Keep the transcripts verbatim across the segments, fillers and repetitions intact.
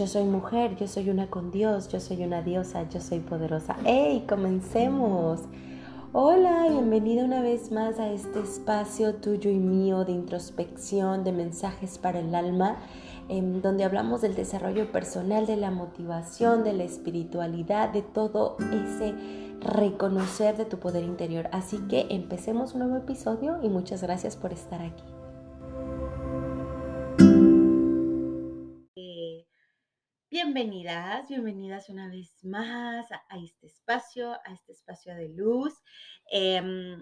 Yo soy mujer, yo soy una con Dios, yo soy una diosa, yo soy poderosa. ¡Hey! ¡Comencemos! Hola, bienvenida una vez más a este espacio tuyo y mío de introspección, de mensajes para el alma, en donde hablamos del desarrollo personal, de la motivación, de la espiritualidad, de todo ese reconocer de tu poder interior. Así que empecemos un nuevo episodio y muchas gracias por estar aquí. Bienvenidas, bienvenidas una vez más a, a este espacio, a este espacio de luz. Eh,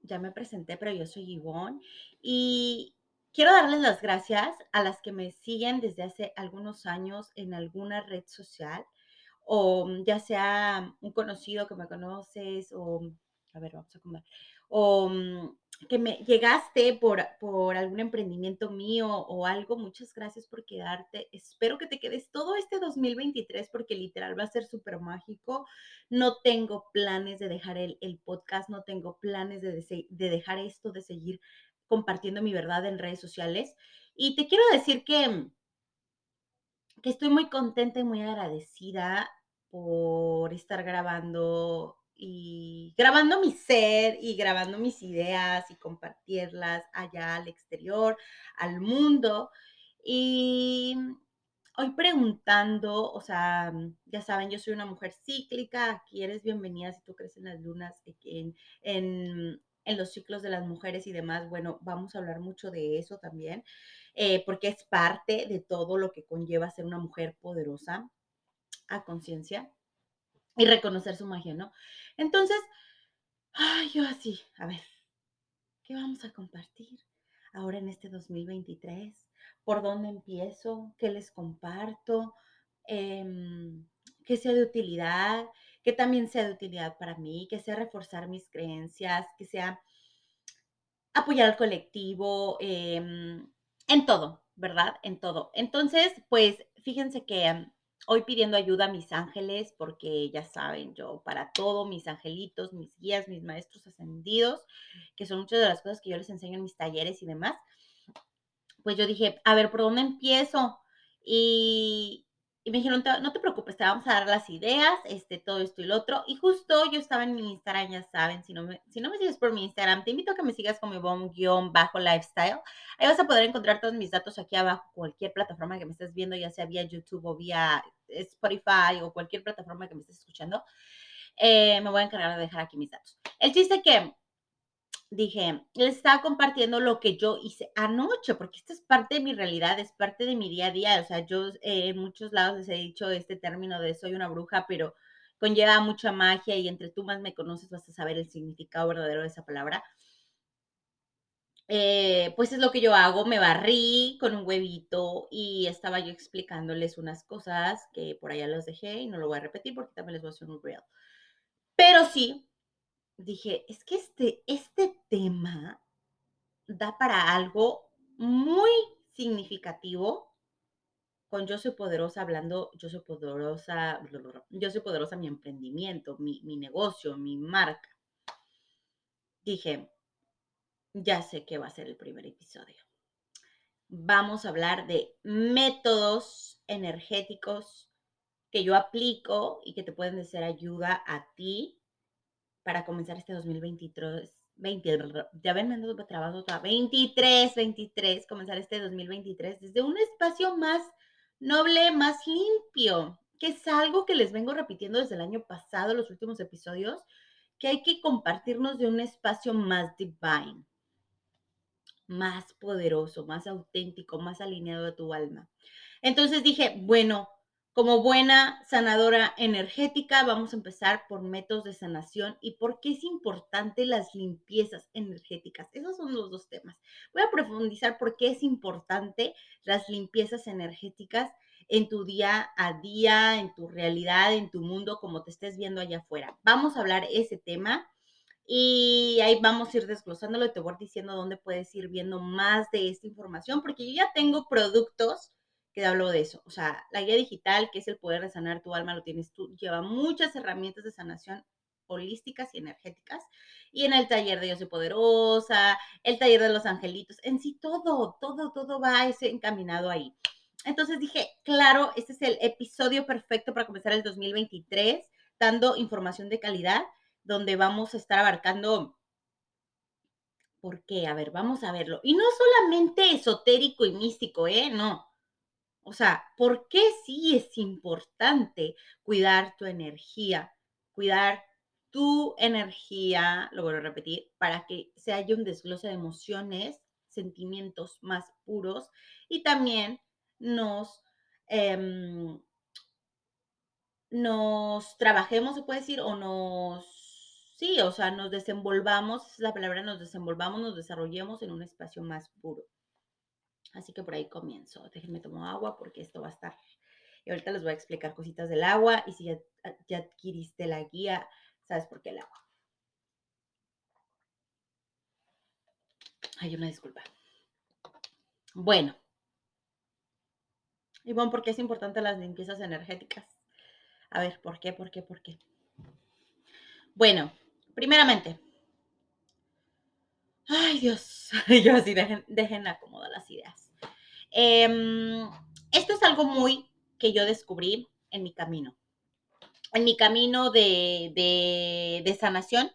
ya me presenté, pero yo soy Ivonne y quiero darles las gracias a las que me siguen desde hace algunos años en alguna red social, o ya sea un conocido que me conoces, o a ver, vamos a comer, o que me llegaste por, por algún emprendimiento mío o algo. Muchas gracias por quedarte. Espero que te quedes todo este dos mil veintitrés porque literal va a ser súper mágico. No tengo planes de dejar el, el podcast, no tengo planes de, de, de dejar esto, de seguir compartiendo mi verdad en redes sociales. Y te quiero decir que, que estoy muy contenta y muy agradecida por estar grabando y grabando mi ser y grabando mis ideas y compartirlas allá al exterior, al mundo. Y hoy preguntando, o sea, ya saben, yo soy una mujer cíclica, aquí eres bienvenida si tú crees en las lunas, en, en, en los ciclos de las mujeres y demás. Bueno, vamos a hablar mucho de eso también, eh, porque es parte de todo lo que conlleva ser una mujer poderosa a conciencia. Y reconocer su magia, ¿no? Entonces, ay, yo así, a ver, ¿qué vamos a compartir ahora en este dos mil veintitrés? ¿Por dónde empiezo? ¿Qué les comparto? Eh, ¿Qué sea de utilidad? ¿Qué también sea de utilidad para mí? ¿Qué sea reforzar mis creencias? ¿Qué sea apoyar al colectivo? Eh, en todo, ¿verdad? En todo. Entonces, pues, fíjense que hoy pidiendo ayuda a mis ángeles, porque ya saben, yo para todo, mis angelitos, mis guías, mis maestros ascendidos, que son muchas de las cosas que yo les enseño en mis talleres y demás, pues yo dije, a ver, ¿por dónde empiezo? Y, y me dijeron, no te preocupes, te vamos a dar las ideas, este, todo esto y lo otro. Y justo yo estaba en mi Instagram, ya saben, si no me, si no me sigues por mi Instagram, te invito a que me sigas con mi bomb_bajo_lifestyle. Ahí vas a poder encontrar todos mis datos aquí abajo, cualquier plataforma que me estés viendo, ya sea vía YouTube o vía Spotify o cualquier plataforma que me estés escuchando. Eh, me voy a encargar de dejar aquí mis datos. El chiste que dije, les estaba compartiendo lo que yo hice anoche, porque esta es parte de mi realidad, es parte de mi día a día. O sea, yo eh, en muchos lados les he dicho este término de soy una bruja, pero conlleva mucha magia y entre tú más me conoces vas a saber el significado verdadero de esa palabra. Eh, pues es lo que yo hago, me barrí con un huevito y estaba yo explicándoles unas cosas que por allá las dejé y no lo voy a repetir porque también les voy a hacer un reel. Pero sí, dije, es que este, este tema da para algo muy significativo con Yo Soy Poderosa, hablando, Yo Soy Poderosa, Yo Soy Poderosa, mi emprendimiento, mi, mi negocio, mi marca. Dije, ya sé que va a ser el primer episodio. Vamos a hablar de métodos energéticos que yo aplico y que te pueden ser ayuda a ti para comenzar este dos mil veintitrés, veinte, ya ven, me ando trabajando a veintitrés, veintitrés, comenzar este dos mil veintitrés desde un espacio más noble, más limpio, que es algo que les vengo repitiendo desde el año pasado, los últimos episodios, que hay que compartirnos de un espacio más divine, más poderoso, más auténtico, más alineado a tu alma. Entonces dije, bueno, como buena sanadora energética, vamos a empezar por métodos de sanación y por qué es importante las limpiezas energéticas. Esos son los dos temas. Voy a profundizar por qué es importante las limpiezas energéticas en tu día a día, en tu realidad, en tu mundo, como te estés viendo allá afuera. Vamos a hablar ese tema y ahí vamos a ir desglosándolo y te voy diciendo dónde puedes ir viendo más de esta información, porque yo ya tengo productos que hablo de eso. O sea, la guía digital, que es el poder de sanar tu alma, lo tienes tú, lleva muchas herramientas de sanación holísticas y energéticas. Y en el taller de Yo Soy Poderosa, el taller de los angelitos, en sí todo, todo, todo va ese encaminado ahí. Entonces dije, claro, este es el episodio perfecto para comenzar el dos mil veintitrés, dando información de calidad, donde vamos a estar abarcando por qué. A ver, vamos a verlo. Y no solamente esotérico y místico, ¿eh? No. O sea, ¿por qué sí es importante cuidar tu energía? Cuidar tu energía, lo vuelvo a repetir, para que se haya un desglose de emociones, sentimientos más puros y también nos, eh, nos trabajemos, se puede decir, o nos, sí, o sea, nos desenvolvamos, es la palabra, nos desenvolvamos, nos desarrollemos en un espacio más puro. Así que por ahí comienzo. Déjenme tomar agua porque esto va a estar. Y ahorita les voy a explicar cositas del agua. Y si ya, ya adquiriste la guía, ¿sabes por qué el agua? Ay, una disculpa. Bueno. Ivonne, ¿por qué es importante las limpiezas energéticas? A ver, ¿por qué, por qué, por qué? Bueno, primeramente. Ay, Dios, yo así dejen, dejen acomodar las ideas. Eh, esto es algo muy que yo descubrí en mi camino. En mi camino de, de, de sanación,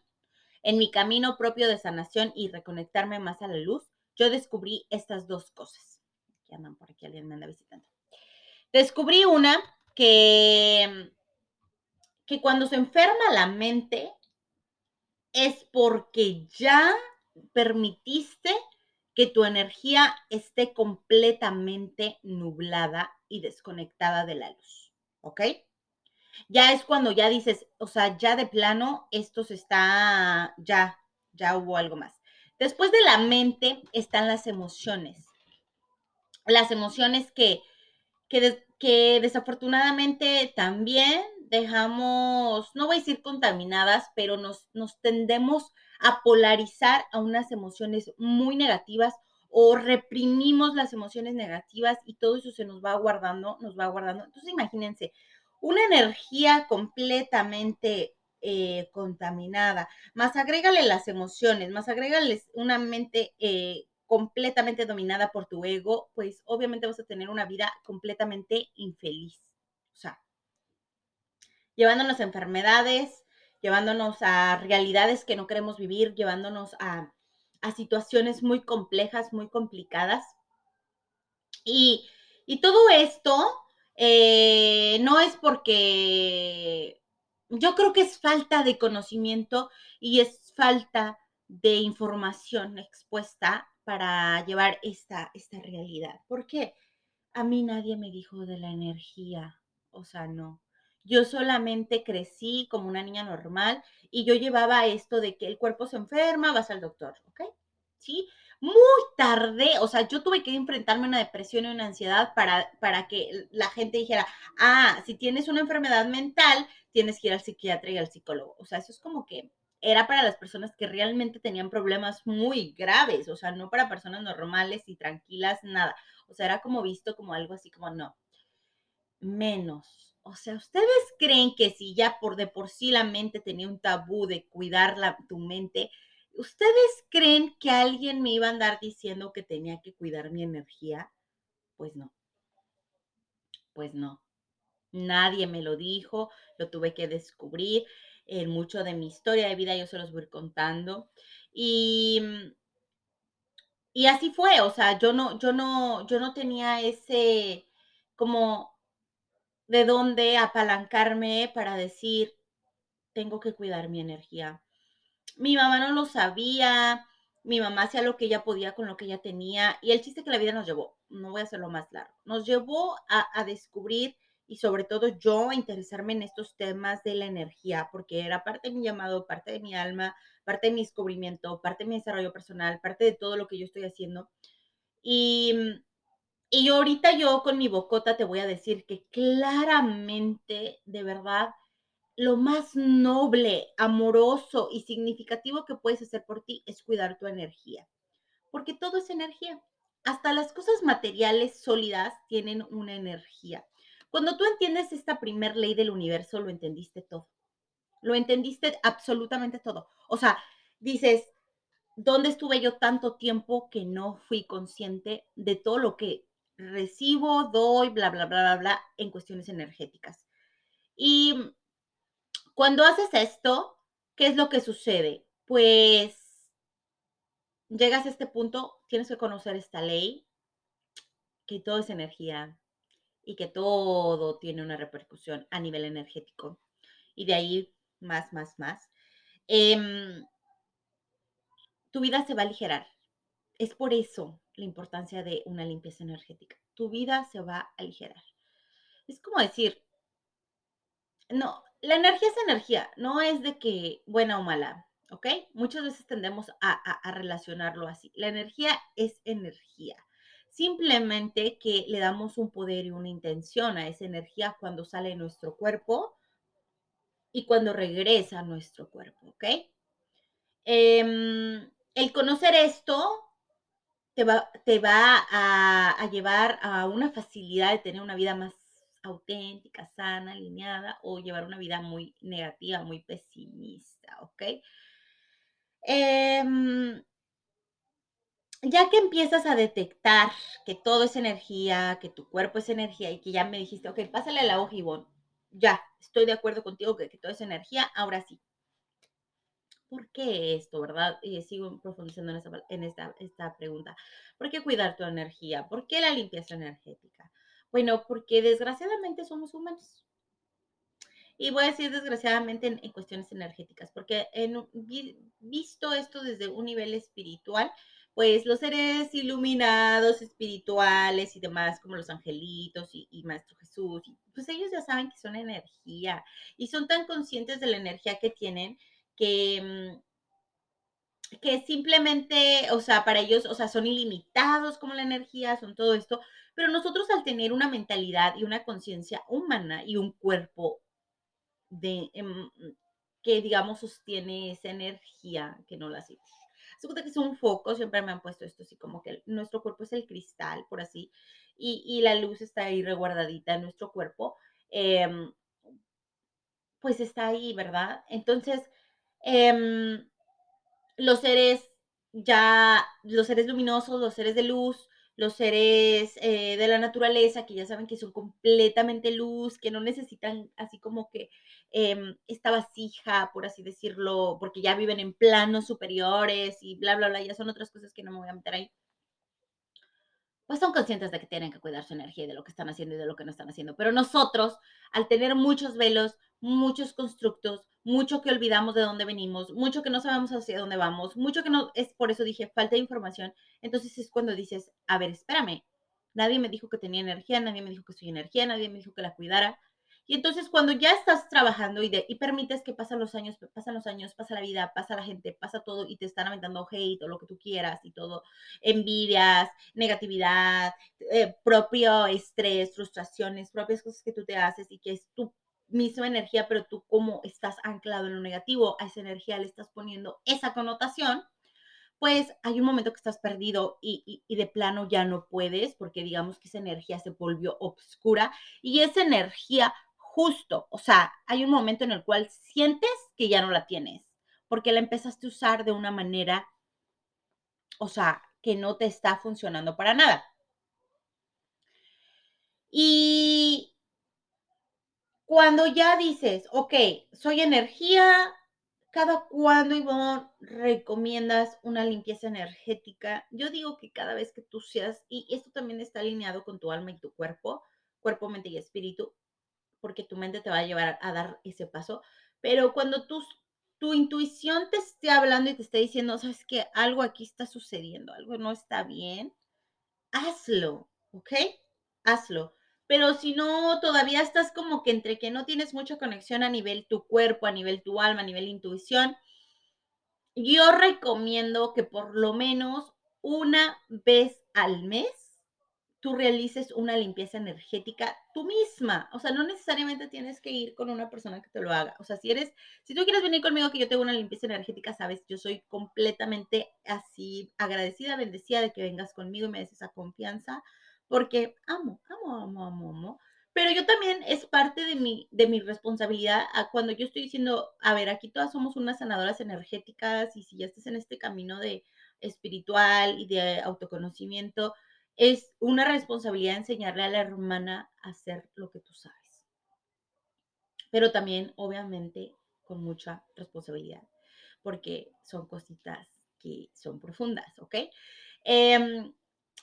en mi camino propio de sanación y reconectarme más a la luz, yo descubrí estas dos cosas. Aquí andan por aquí, alguien me anda visitando. Descubrí una que, que cuando se enferma la mente es porque ya permitiste que tu energía esté completamente nublada y desconectada de la luz, ¿ok? Ya es cuando ya dices, o sea, ya de plano esto se está, ya, ya hubo algo más. Después de la mente están las emociones. Las emociones que, que, de, que desafortunadamente también dejamos, no voy a decir contaminadas, pero nos, nos tendemos a polarizar a unas emociones muy negativas o reprimimos las emociones negativas y todo eso se nos va guardando, nos va guardando. Entonces, imagínense, una energía completamente eh, contaminada, más agrégale las emociones, más agrégale una mente eh, completamente dominada por tu ego, pues obviamente vas a tener una vida completamente infeliz. O sea, llevándonos a enfermedades, llevándonos a realidades que no queremos vivir, llevándonos a, a situaciones muy complejas, muy complicadas. Y, y todo esto eh, no es porque, yo creo que es falta de conocimiento y es falta de información expuesta para llevar esta, esta realidad. ¿Por qué? A mí nadie me dijo de la energía, o sea, no. Yo solamente crecí como una niña normal y yo llevaba esto de que el cuerpo se enferma, vas al doctor, ¿ok? Sí, muy tarde, o sea, yo tuve que enfrentarme a una depresión y una ansiedad para, para que la gente dijera, ah, si tienes una enfermedad mental, tienes que ir al psiquiatra y al psicólogo. O sea, eso es como que era para las personas que realmente tenían problemas muy graves, o sea, no para personas normales y tranquilas, nada. O sea, era como visto como algo así como no, menos. O sea, ¿ustedes creen que si ya por de por sí la mente tenía un tabú de cuidar la, tu mente, ¿ustedes creen que alguien me iba a andar diciendo que tenía que cuidar mi energía? Pues no. Pues no. Nadie me lo dijo, lo tuve que descubrir. En mucho de mi historia de vida yo se los voy a ir contando. Y, y así fue, o sea, yo no, yo no, yo no tenía ese como de dónde apalancarme para decir, tengo que cuidar mi energía. Mi mamá no lo sabía, mi mamá hacía lo que ella podía con lo que ella tenía, y el chiste que la vida nos llevó, no voy a hacerlo más largo, nos llevó a, a descubrir, y sobre todo yo, a interesarme en estos temas de la energía, porque era parte de mi llamado, parte de mi alma, parte de mi descubrimiento, parte de mi desarrollo personal, parte de todo lo que yo estoy haciendo, y... Y yo ahorita yo con mi bocota te voy a decir que claramente, de verdad, lo más noble, amoroso y significativo que puedes hacer por ti es cuidar tu energía. Porque todo es energía. Hasta las cosas materiales sólidas tienen una energía. Cuando tú entiendes esta primer ley del universo, lo entendiste todo. Lo entendiste absolutamente todo. O sea, dices, ¿dónde estuve yo tanto tiempo que no fui consciente de todo lo que recibo, doy, bla, bla, bla, bla, bla, en cuestiones energéticas. Y cuando haces esto, ¿qué es lo que sucede? Pues llegas a este punto, tienes que conocer esta ley, que todo es energía y que todo tiene una repercusión a nivel energético. Y de ahí más, más, más. Eh, tu vida se va a aligerar. Es por eso la importancia de una limpieza energética. Tu vida se va a aligerar. Es como decir, no, la energía es energía, no es de que buena o mala, ¿ok? Muchas veces tendemos a, a, a relacionarlo así. La energía es energía. Simplemente que le damos un poder y una intención a esa energía cuando sale de nuestro cuerpo y cuando regresa a nuestro cuerpo, ¿ok? Eh, el conocer esto te va, te va a, a llevar a una facilidad de tener una vida más auténtica, sana, alineada, o llevar una vida muy negativa, muy pesimista, ¿ok? Eh, ya que empiezas a detectar que todo es energía, que tu cuerpo es energía y que ya me dijiste, ok, pásale la hoja, Ivonne, ya, estoy de acuerdo contigo que, que todo es energía, ahora sí. ¿Por qué esto, verdad? Y sigo profundizando en, esta, en esta, esta pregunta. ¿Por qué cuidar tu energía? ¿Por qué la limpieza energética? Bueno, porque desgraciadamente somos humanos. Y voy a decir desgraciadamente en, en cuestiones energéticas, porque en, visto esto desde un nivel espiritual, pues los seres iluminados, espirituales y demás, como los angelitos y, y Maestro Jesús, pues ellos ya saben que son energía y son tan conscientes de la energía que tienen que, que simplemente, o sea, para ellos, o sea, son ilimitados como la energía, son todo esto, pero nosotros al tener una mentalidad y una conciencia humana y un cuerpo de, em, que, digamos, sostiene esa energía que no la sirve. Seguro que es un foco, siempre me han puesto esto así como que nuestro cuerpo es el cristal, por así, y, y la luz está ahí reguardadita en nuestro cuerpo, eh, pues está ahí, ¿verdad? Entonces, eh, los seres ya, los seres luminosos, los seres de luz, los seres eh, de la naturaleza, que ya saben que son completamente luz, que no necesitan así como que eh, esta vasija, por así decirlo, porque ya viven en planos superiores y bla, bla, bla, ya son otras cosas que no me voy a meter ahí. Pues son conscientes de que tienen que cuidar su energía y de lo que están haciendo y de lo que no están haciendo. Pero nosotros, al tener muchos velos, muchos constructos, mucho que olvidamos de dónde venimos, mucho que no sabemos hacia dónde vamos, mucho que no, es por eso dije, falta de información. Entonces es cuando dices, a ver, espérame, nadie me dijo que tenía energía, nadie me dijo que soy energía, nadie me dijo que la cuidara. Y entonces cuando ya estás trabajando y, de, y permites que pasan los años, pasan los años, pasa la vida, pasa la gente, pasa todo y te están aventando hate o lo que tú quieras y todo, envidias, negatividad, eh, propio estrés, frustraciones, propias cosas que tú te haces y que es tu misma energía, pero tú como estás anclado en lo negativo, a esa energía le estás poniendo esa connotación, pues hay un momento que estás perdido y, y, y de plano ya no puedes, porque digamos que esa energía se volvió oscura y esa energía justo, o sea, hay un momento en el cual sientes que ya no la tienes, porque la empezaste a usar de una manera, o sea, que no te está funcionando para nada. Y cuando ya dices, ok, soy energía, cada cuándo, Ivonne, recomiendas una limpieza energética. Yo digo que cada vez que tú seas, y esto también está alineado con tu alma y tu cuerpo, cuerpo, mente y espíritu, porque tu mente te va a llevar a dar ese paso, pero cuando tu, tu intuición te esté hablando y te esté diciendo, sabes que algo aquí está sucediendo, algo no está bien, hazlo, ¿ok? Hazlo. Pero si no, todavía estás como que entre que no tienes mucha conexión a nivel tu cuerpo, a nivel tu alma, a nivel intuición, yo recomiendo que por lo menos una vez al mes tú realices una limpieza energética tú misma. O sea, no necesariamente tienes que ir con una persona que te lo haga. O sea, si eres, si tú quieres venir conmigo que yo tengo una limpieza energética, sabes, yo soy completamente así agradecida, bendecida de que vengas conmigo y me des esa confianza. Porque amo, amo, amo, amo, amo. Pero yo también es parte de mi, de mi responsabilidad a cuando yo estoy diciendo, a ver, aquí todas somos unas sanadoras energéticas y si ya estás en este camino de espiritual y de autoconocimiento, es una responsabilidad enseñarle a la hermana a hacer lo que tú sabes. Pero también, obviamente, con mucha responsabilidad, porque son cositas que son profundas, ¿ok? Eh,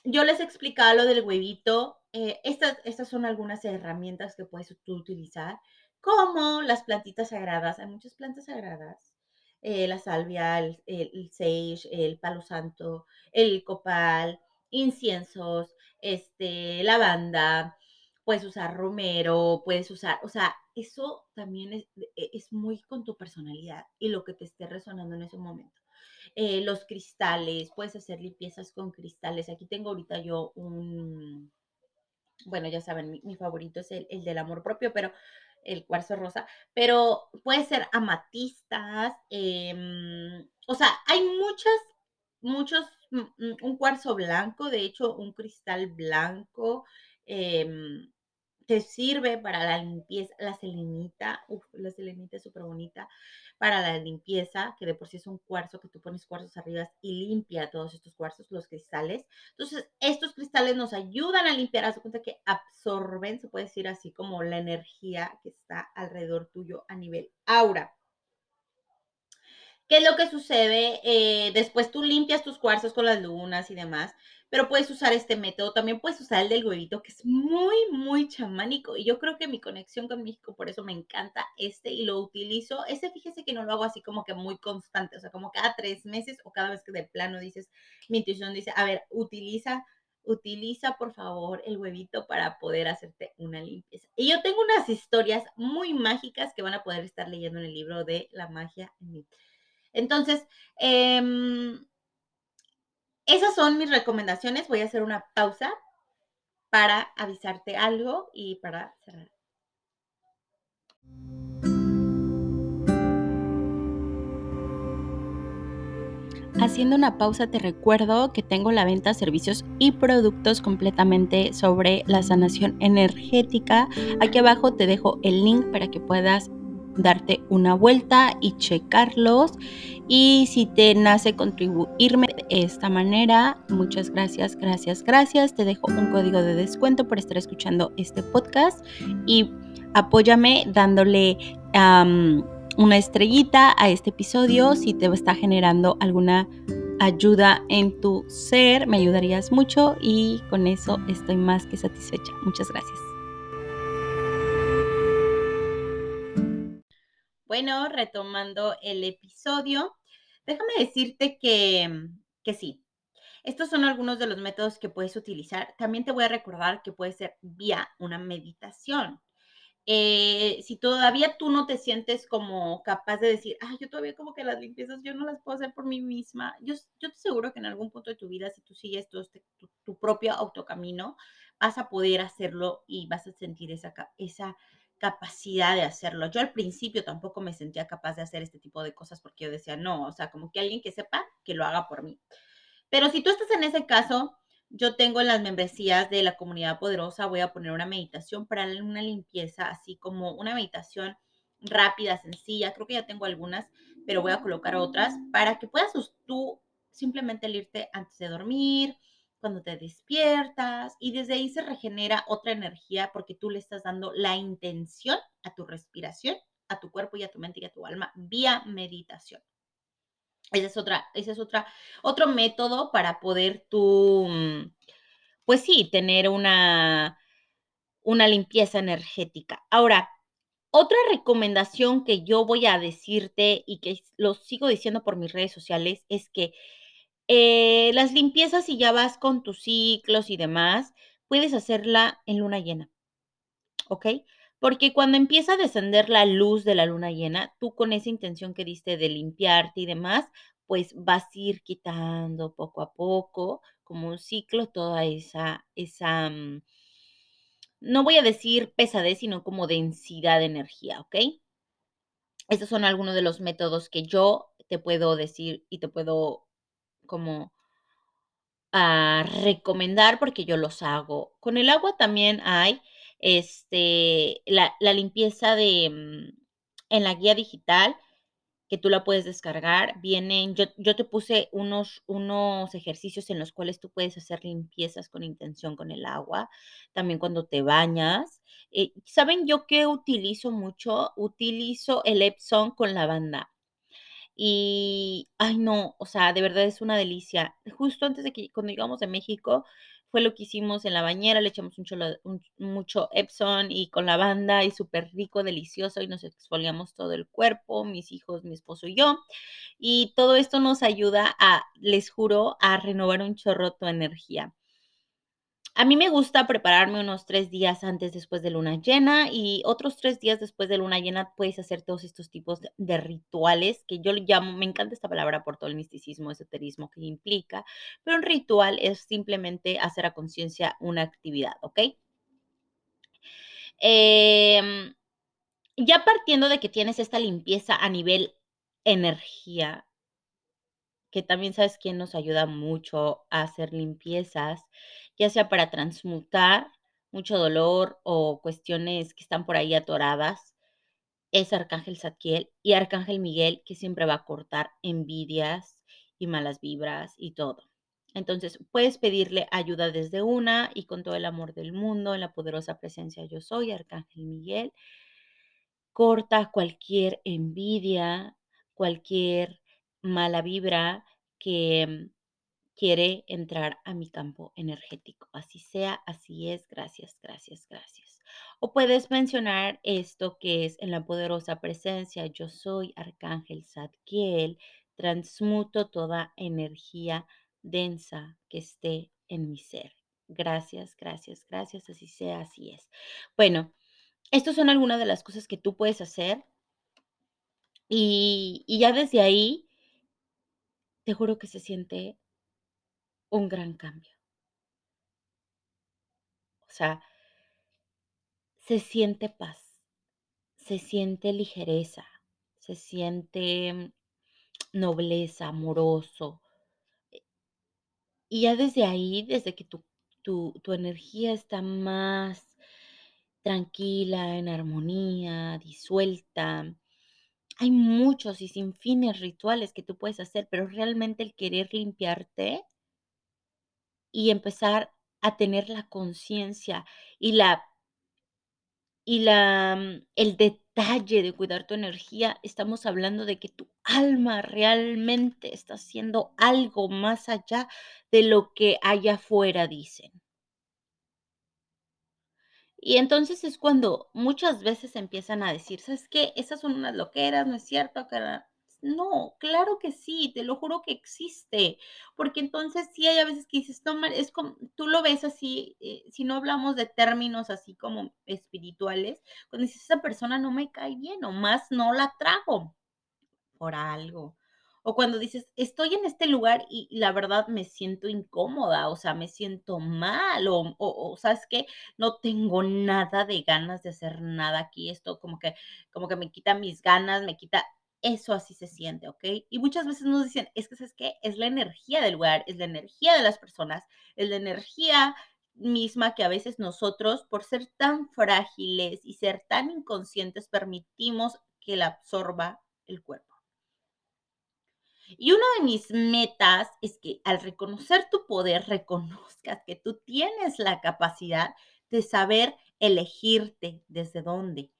yo les explicaba lo del huevito. Eh, estas, estas son algunas herramientas que puedes tú utilizar, como las plantitas sagradas. Hay muchas plantas sagradas. Eh, la salvia, el, el, el sage, el palo santo, el copal, inciensos, este, lavanda, puedes usar romero, puedes usar, o sea, eso también es, es muy con tu personalidad y lo que te esté resonando en ese momento. Eh, los cristales, puedes hacer limpiezas con cristales. Aquí tengo ahorita yo un, bueno, ya saben, mi, mi favorito es el, el del amor propio, pero el cuarzo rosa, pero puede ser amatistas, eh, o sea, hay muchas, muchos, un cuarzo blanco, de hecho, un cristal blanco, eh, te sirve para la limpieza, la selenita, uf, la selenita es súper bonita, para la limpieza, que de por sí es un cuarzo, que tú pones cuarzos arriba y limpia todos estos cuarzos, los cristales. Entonces, estos cristales nos ayudan a limpiar, haz de cuenta que absorben, se puede decir así, como la energía que está alrededor tuyo a nivel aura. ¿Qué es lo que sucede? Eh, después tú limpias tus cuarzos con las lunas y demás, pero puedes usar este método. También puedes usar el del huevito, que es muy, muy chamánico. Y yo creo que mi conexión con México, por eso me encanta este y lo utilizo. Este, fíjese que no lo hago así como que muy constante, o sea, como cada tres meses o cada vez que de plano dices, mi intuición dice, a ver, utiliza, utiliza por favor el huevito para poder hacerte una limpieza. Y yo tengo unas historias muy mágicas que van a poder estar leyendo en el libro de La Magia en mí. Entonces, eh, esas son mis recomendaciones. Voy a hacer una pausa para avisarte algo y para cerrar. Haciendo una pausa, te recuerdo que tengo la venta de servicios y productos completamente sobre la sanación energética. Aquí abajo te dejo el link para que puedas darte una vuelta y checarlos, y si te nace contribuirme de esta manera, muchas gracias, gracias, gracias. Te dejo un código de descuento por estar escuchando este podcast y apóyame dándole um, una estrellita a este episodio si te está generando alguna ayuda en tu ser. Me ayudarías mucho y con eso estoy más que satisfecha. Muchas gracias. Bueno, retomando el episodio, déjame decirte que, que sí, estos son algunos de los métodos que puedes utilizar. También te voy a recordar que puede ser vía una meditación. Eh, si todavía tú no te sientes como capaz de decir, ah, yo todavía como que las limpiezas yo no las puedo hacer por mí misma, yo, yo te aseguro que en algún punto de tu vida, si tú sigues todo este, tu, tu propio autocamino, vas a poder hacerlo y vas a sentir esa esa capacidad de hacerlo. Yo al principio tampoco me sentía capaz de hacer este tipo de cosas porque yo decía, no, o sea, como que alguien que sepa que lo haga por mí. Pero si tú estás en ese caso, yo tengo en las membresías de la Comunidad Poderosa, voy a poner una meditación para una limpieza, así como una meditación rápida, sencilla. Creo que ya tengo algunas, pero voy a colocar otras para que puedas tú simplemente irte antes de dormir, cuando te despiertas, y desde ahí se regenera otra energía porque tú le estás dando la intención a tu respiración, a tu cuerpo y a tu mente y a tu alma vía meditación. Ese es, otra, ese es otra, otro método para poder tú, pues sí, tener una, una limpieza energética. Ahora, otra recomendación que yo voy a decirte y que lo sigo diciendo por mis redes sociales es que Eh, las limpiezas, si ya vas con tus ciclos y demás, puedes hacerla en luna llena, ¿ok? Porque cuando empieza a descender la luz de la luna llena, tú con esa intención que diste de limpiarte y demás, pues vas a ir quitando poco a poco, como un ciclo, toda esa, esa um, no voy a decir pesadez, sino como densidad de energía, ¿ok? Estos son algunos de los métodos que yo te puedo decir y te puedo como a recomendar porque yo los hago. Con el agua también hay este, la, la limpieza de en la guía digital que tú la puedes descargar. Vienen, yo, yo te puse unos, unos ejercicios en los cuales tú puedes hacer limpiezas con intención con el agua, también cuando te bañas. Eh, ¿Saben yo qué utilizo mucho? Utilizo el Epsom con lavanda. Y, ay no, o sea, de verdad es una delicia. Justo antes de que, cuando llegamos de México, fue lo que hicimos en la bañera, le echamos un cholo, un, mucho Epsom y con lavanda y súper rico, delicioso, y nos exfoliamos todo el cuerpo, mis hijos, mi esposo y yo. Y todo esto nos ayuda a, les juro, a renovar un chorro tu energía. A mí me gusta prepararme unos tres días antes después de luna llena, y otros tres días después de luna llena puedes hacer todos estos tipos de, de rituales que yo le llamo, me encanta esta palabra por todo el misticismo, esoterismo que implica, pero un ritual es simplemente hacer a conciencia una actividad, ¿ok? Eh, ya partiendo de que tienes esta limpieza a nivel energía, que también sabes quién nos ayuda mucho a hacer limpiezas, ya sea para transmutar mucho dolor o cuestiones que están por ahí atoradas, es Arcángel Zadkiel y Arcángel Miguel, que siempre va a cortar envidias y malas vibras y todo. Entonces, puedes pedirle ayuda desde una y con todo el amor del mundo, en la poderosa presencia Yo Soy, Arcángel Miguel, corta cualquier envidia, cualquier mala vibra que quiere entrar a mi campo energético. Así sea, así es. Gracias, gracias, gracias. O puedes mencionar esto que es en la poderosa presencia. Yo soy Arcángel Zadkiel. Transmuto toda energía densa que esté en mi ser. Gracias, gracias, gracias. Así sea, así es. Bueno, estas son algunas de las cosas que tú puedes hacer. Y, y ya desde ahí, te juro que se siente un gran cambio. O sea, se siente paz, se siente ligereza, se siente nobleza, amoroso. Y ya desde ahí, desde que tu, tu, tu energía está más tranquila, en armonía, disuelta. Hay muchos y sin fines rituales que tú puedes hacer, pero realmente el querer limpiarte y empezar a tener la conciencia y, la, y la, el detalle de cuidar tu energía, estamos hablando de que tu alma realmente está haciendo algo más allá de lo que allá afuera dicen. Y entonces es cuando muchas veces empiezan a decir, ¿sabes qué? Esas son unas loqueras, ¿no es cierto? No, claro que sí, te lo juro que existe. Porque entonces sí hay a veces que dices, no, es como, tú lo ves así, eh, si no hablamos de términos así como espirituales, cuando dices, esa persona no me cae bien, o más no la trago por algo. O cuando dices, estoy en este lugar y la verdad me siento incómoda, o sea, me siento mal, o, o, o ¿sabes qué? No tengo nada de ganas de hacer nada aquí, esto como que, como que me quita mis ganas, me quita, eso así se siente, ¿ok? Y muchas veces nos dicen, es que ¿sabes qué? Es la energía del lugar, es la energía de las personas, es la energía misma que a veces nosotros, por ser tan frágiles y ser tan inconscientes, permitimos que la absorba el cuerpo. Y una de mis metas es que al reconocer tu poder, reconozcas que tú tienes la capacidad de saber elegirte desde dónde.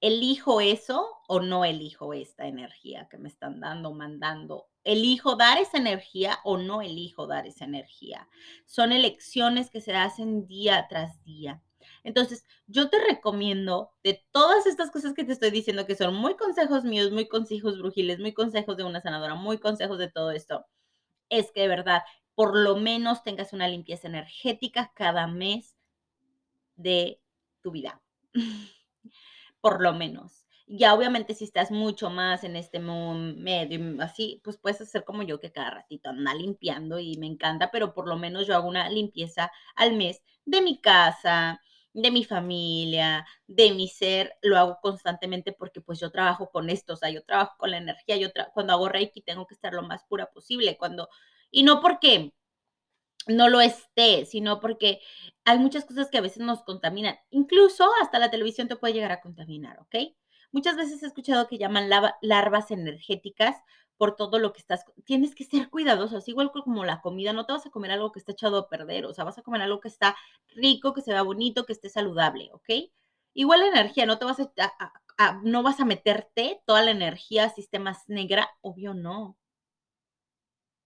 ¿Elijo eso o no elijo esta energía que me están dando, mandando? ¿Elijo dar esa energía o no elijo dar esa energía? Son elecciones que se hacen día tras día. Entonces, yo te recomiendo de todas estas cosas que te estoy diciendo, que son muy consejos míos, muy consejos brujiles, muy consejos de una sanadora, muy consejos de todo esto, es que de verdad, por lo menos tengas una limpieza energética cada mes de tu vida. Por lo menos. Ya obviamente si estás mucho más en este medio así, pues puedes hacer como yo, que cada ratito anda limpiando y me encanta, pero por lo menos yo hago una limpieza al mes de mi casa, de mi familia, de mi ser. Lo hago constantemente porque pues yo trabajo con esto, o sea, yo trabajo con la energía, yo cuando hago Reiki tengo que estar lo más pura posible, cuando y no porque no lo esté, sino porque hay muchas cosas que a veces nos contaminan, incluso hasta la televisión te puede llegar a contaminar, ¿ok? Muchas veces he escuchado que llaman larvas energéticas por todo lo que estás... Tienes que ser cuidadosos, igual como la comida. No te vas a comer algo que está echado a perder. O sea, vas a comer algo que está rico, que se vea bonito, que esté saludable, ¿ok? Igual la energía, no te vas a, a, a, no vas a meterte toda la energía a sistemas negra, obvio no.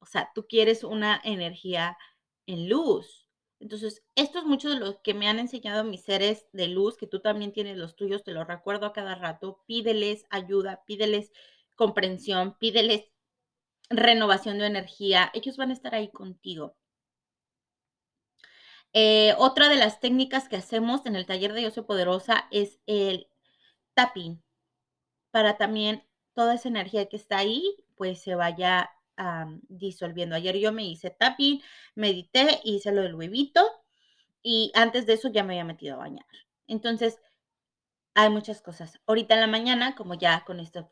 O sea, tú quieres una energía en luz. Entonces, esto es mucho de lo que me han enseñado mis seres de luz, que tú también tienes los tuyos, te los recuerdo a cada rato. Pídeles ayuda, pídeles comprensión, pídeles renovación de energía. Ellos van a estar ahí contigo. Eh, otra de las técnicas que hacemos en el taller de Yo Soy Poderosa es el tapping, para también toda esa energía que está ahí, pues se vaya um, disolviendo. Ayer yo me hice tapping, medité, hice lo del huevito y antes de eso ya me había metido a bañar. Entonces, hay muchas cosas. Ahorita en la mañana, como ya con este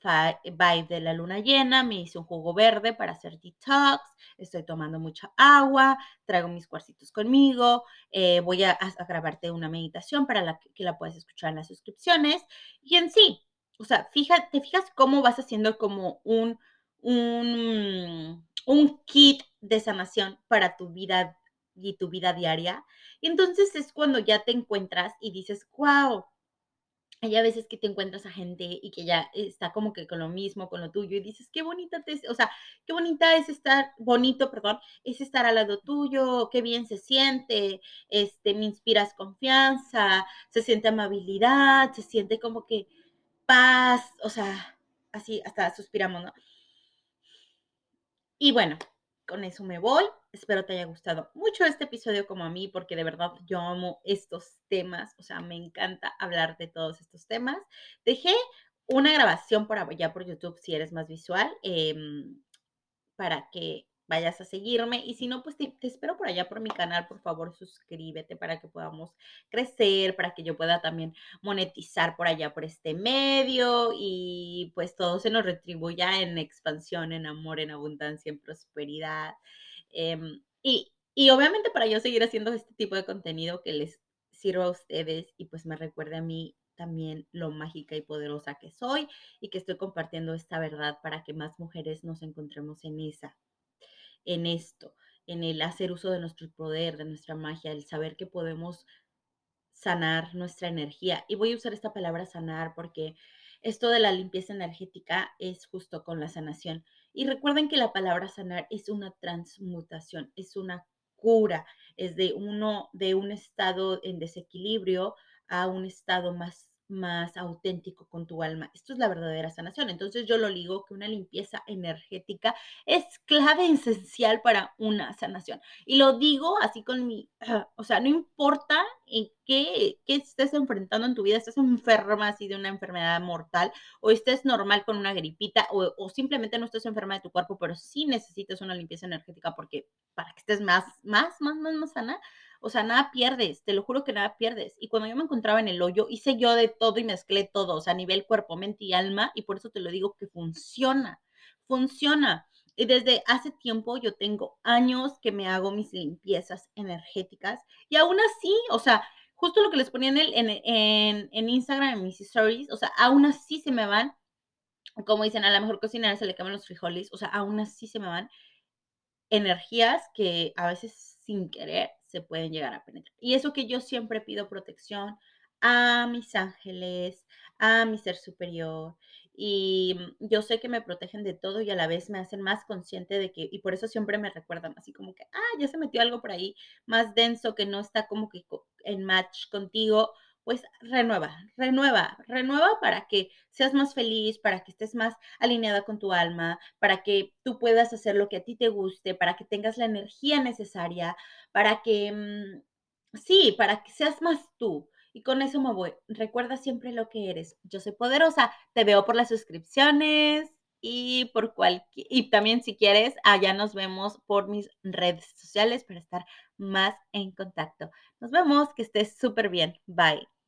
vibe de la luna llena, me hice un jugo verde para hacer detox. Estoy tomando mucha agua, traigo mis cuarcitos conmigo. Eh, voy a, a grabarte una meditación para la, que la puedas escuchar en las suscripciones. Y en sí, o sea, fíjate, te fijas cómo vas haciendo como un, un, un kit de sanación para tu vida y tu vida diaria. Y entonces es cuando ya te encuentras y dices, wow. Hay a veces que te encuentras a gente y que ya está como que con lo mismo, con lo tuyo, y dices, qué bonita te, o sea, qué bonita es estar, bonito, perdón, es estar al lado tuyo, qué bien se siente, este, me inspiras confianza, se siente amabilidad, se siente como que paz, o sea, así hasta suspiramos, ¿no? Y bueno, con eso me voy. Espero te haya gustado mucho este episodio como a mí, porque de verdad yo amo estos temas, o sea, me encanta hablar de todos estos temas. Dejé una grabación por allá por YouTube si eres más visual, eh, para que vayas a seguirme, y si no, pues te, te espero por allá por mi canal. Por favor, suscríbete para que podamos crecer, para que yo pueda también monetizar por allá por este medio, y pues todo se nos retribuya en expansión, en amor, en abundancia, en prosperidad. Um, y, y obviamente para yo seguir haciendo este tipo de contenido que les sirva a ustedes y pues me recuerde a mí también lo mágica y poderosa que soy, y que estoy compartiendo esta verdad para que más mujeres nos encontremos en esa, en esto, en el hacer uso de nuestro poder, de nuestra magia, el saber que podemos sanar nuestra energía. Y voy a usar esta palabra sanar porque esto de la limpieza energética es justo con la sanación. Y recuerden que la palabra sanar es una transmutación, es una cura, es de uno de un estado en desequilibrio a un estado más, más auténtico con tu alma. Esto es la verdadera sanación. Entonces yo lo digo que una limpieza energética es clave esencial para una sanación. Y lo digo así con mi, o sea, no importa en qué, qué estés enfrentando en tu vida, estés enferma así de una enfermedad mortal, o estés normal con una gripita, o, o simplemente no estés enferma de tu cuerpo, pero sí necesitas una limpieza energética porque para que estés más, más, más, más, más sana. O sea, nada pierdes, te lo juro que nada pierdes. Y cuando yo me encontraba en el hoyo, hice yo de todo y mezclé todo, o sea, a nivel cuerpo, mente y alma, y por eso te lo digo que funciona, funciona. Y desde hace tiempo yo tengo años que me hago mis limpiezas energéticas, y aún así, o sea, justo lo que les ponía en, el, en, en, en Instagram, en mis stories, o sea, aún así se me van, como dicen, a la mejor cocinera se le queman los frijoles, o sea, aún así se me van energías que a veces sin querer se pueden llegar a penetrar. Y eso que yo siempre pido protección a mis ángeles, a mi ser superior, y yo sé que me protegen de todo y a la vez me hacen más consciente de que, y por eso siempre me recuerdan así como que, ah, ya se metió algo por ahí más denso que no está como que en match contigo, pues renueva, renueva, renueva para que seas más feliz, para que estés más alineada con tu alma, para que tú puedas hacer lo que a ti te guste, para que tengas la energía necesaria, para que, sí, para que seas más tú. Y con eso me voy. Recuerda siempre lo que eres. Yo soy poderosa. Te veo por las suscripciones y por cualquier... Y también si quieres, allá nos vemos por mis redes sociales para estar más en contacto. Nos vemos. Que estés súper bien. Bye.